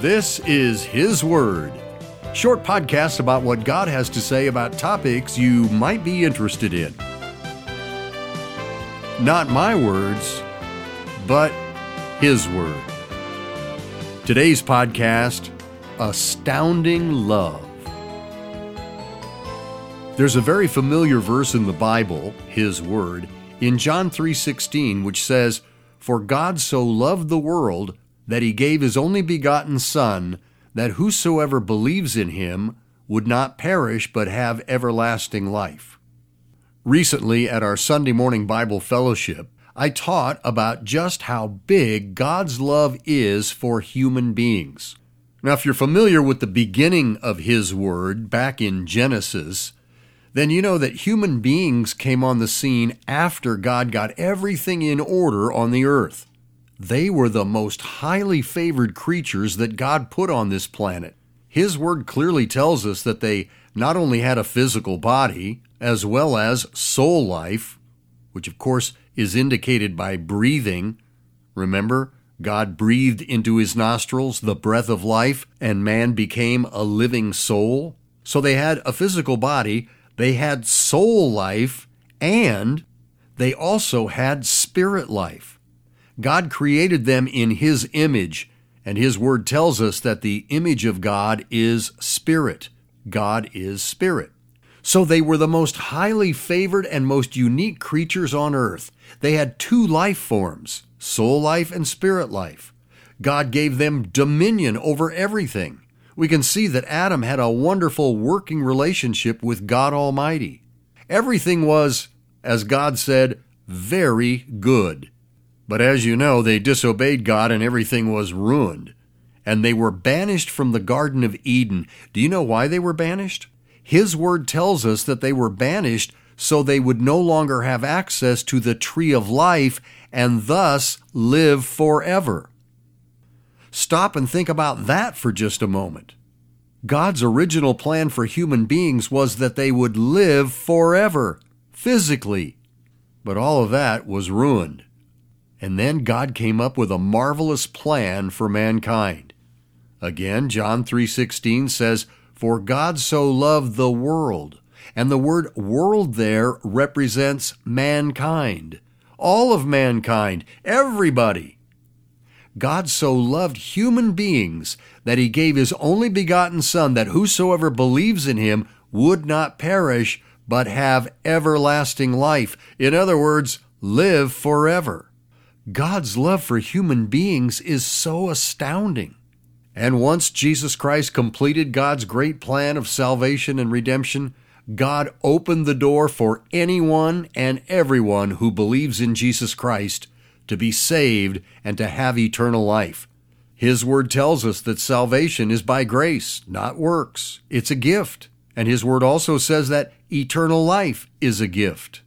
This is His Word, short podcasts about what God has to say about topics you might be interested in. Not my words, but His Word. Today's podcast, Astounding Love. There's a very familiar verse in the Bible, His Word, in John 3:16, which says, "For God so loved the world that he gave his only begotten Son, that whosoever believes in him would not perish but have everlasting life." Recently, at our Sunday morning Bible fellowship, I taught about just how big God's love is for human beings. Now, if you're familiar with the beginning of His Word back in Genesis, then you know that human beings came on the scene after God got everything in order on the earth. They were the most highly favored creatures that God put on this planet. His Word clearly tells us that they not only had a physical body, as well as soul life, which of course is indicated by breathing. Remember, God breathed into his nostrils the breath of life, and man became a living soul. So they had a physical body, they had soul life, and they also had spirit life. God created them in His image, and His Word tells us that the image of God is spirit. God is spirit. So they were the most highly favored and most unique creatures on earth. They had two life forms, soul life and spirit life. God gave them dominion over everything. We can see that Adam had a wonderful working relationship with God Almighty. Everything was, as God said, very good. But as you know, they disobeyed God and everything was ruined. And they were banished from the Garden of Eden. Do you know why they were banished? His Word tells us that they were banished so they would no longer have access to the tree of life and thus live forever. Stop and think about that for just a moment. God's original plan for human beings was that they would live forever, physically. But all of that was ruined. And then God came up with a marvelous plan for mankind. Again, John 3:16 says, "For God so loved the world." And the word world there represents mankind. All of mankind, everybody. God so loved human beings that he gave his only begotten Son, that whosoever believes in him would not perish, but have everlasting life. In other words, live forever. God's love for human beings is so astounding. And once Jesus Christ completed God's great plan of salvation and redemption, God opened the door for anyone and everyone who believes in Jesus Christ to be saved and to have eternal life. His Word tells us that salvation is by grace, not works. It's a gift. And His Word also says that eternal life is a gift.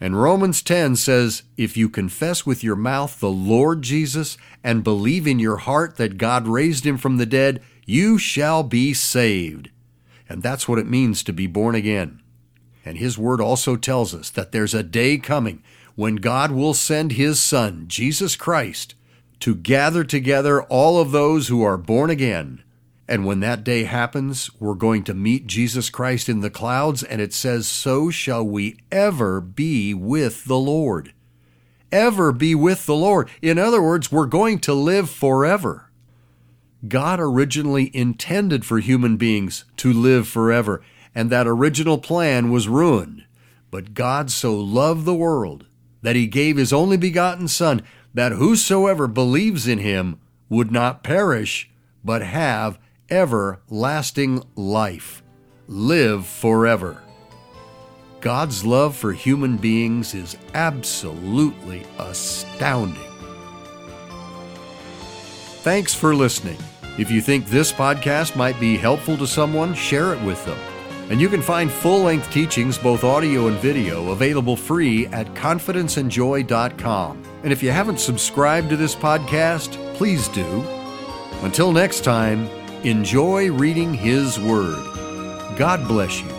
And Romans 10 says, "If you confess with your mouth the Lord Jesus and believe in your heart that God raised him from the dead, you shall be saved." And that's what it means to be born again. And His Word also tells us that there's a day coming when God will send His Son, Jesus Christ, to gather together all of those who are born again. And when that day happens, we're going to meet Jesus Christ in the clouds, and it says, "So shall we ever be with the Lord." Ever be with the Lord. In other words, we're going to live forever. God originally intended for human beings to live forever, and that original plan was ruined. But God so loved the world that He gave His only begotten Son, that whosoever believes in Him would not perish, but have everlasting life. Live forever. God's love for human beings is absolutely astounding. Thanks for listening. If you think this podcast might be helpful to someone, share it with them. And you can find full-length teachings, both audio and video, available free at ConfidenceAndJoy.com. And if you haven't subscribed to this podcast, please do. Until next time, enjoy reading His Word. God bless you.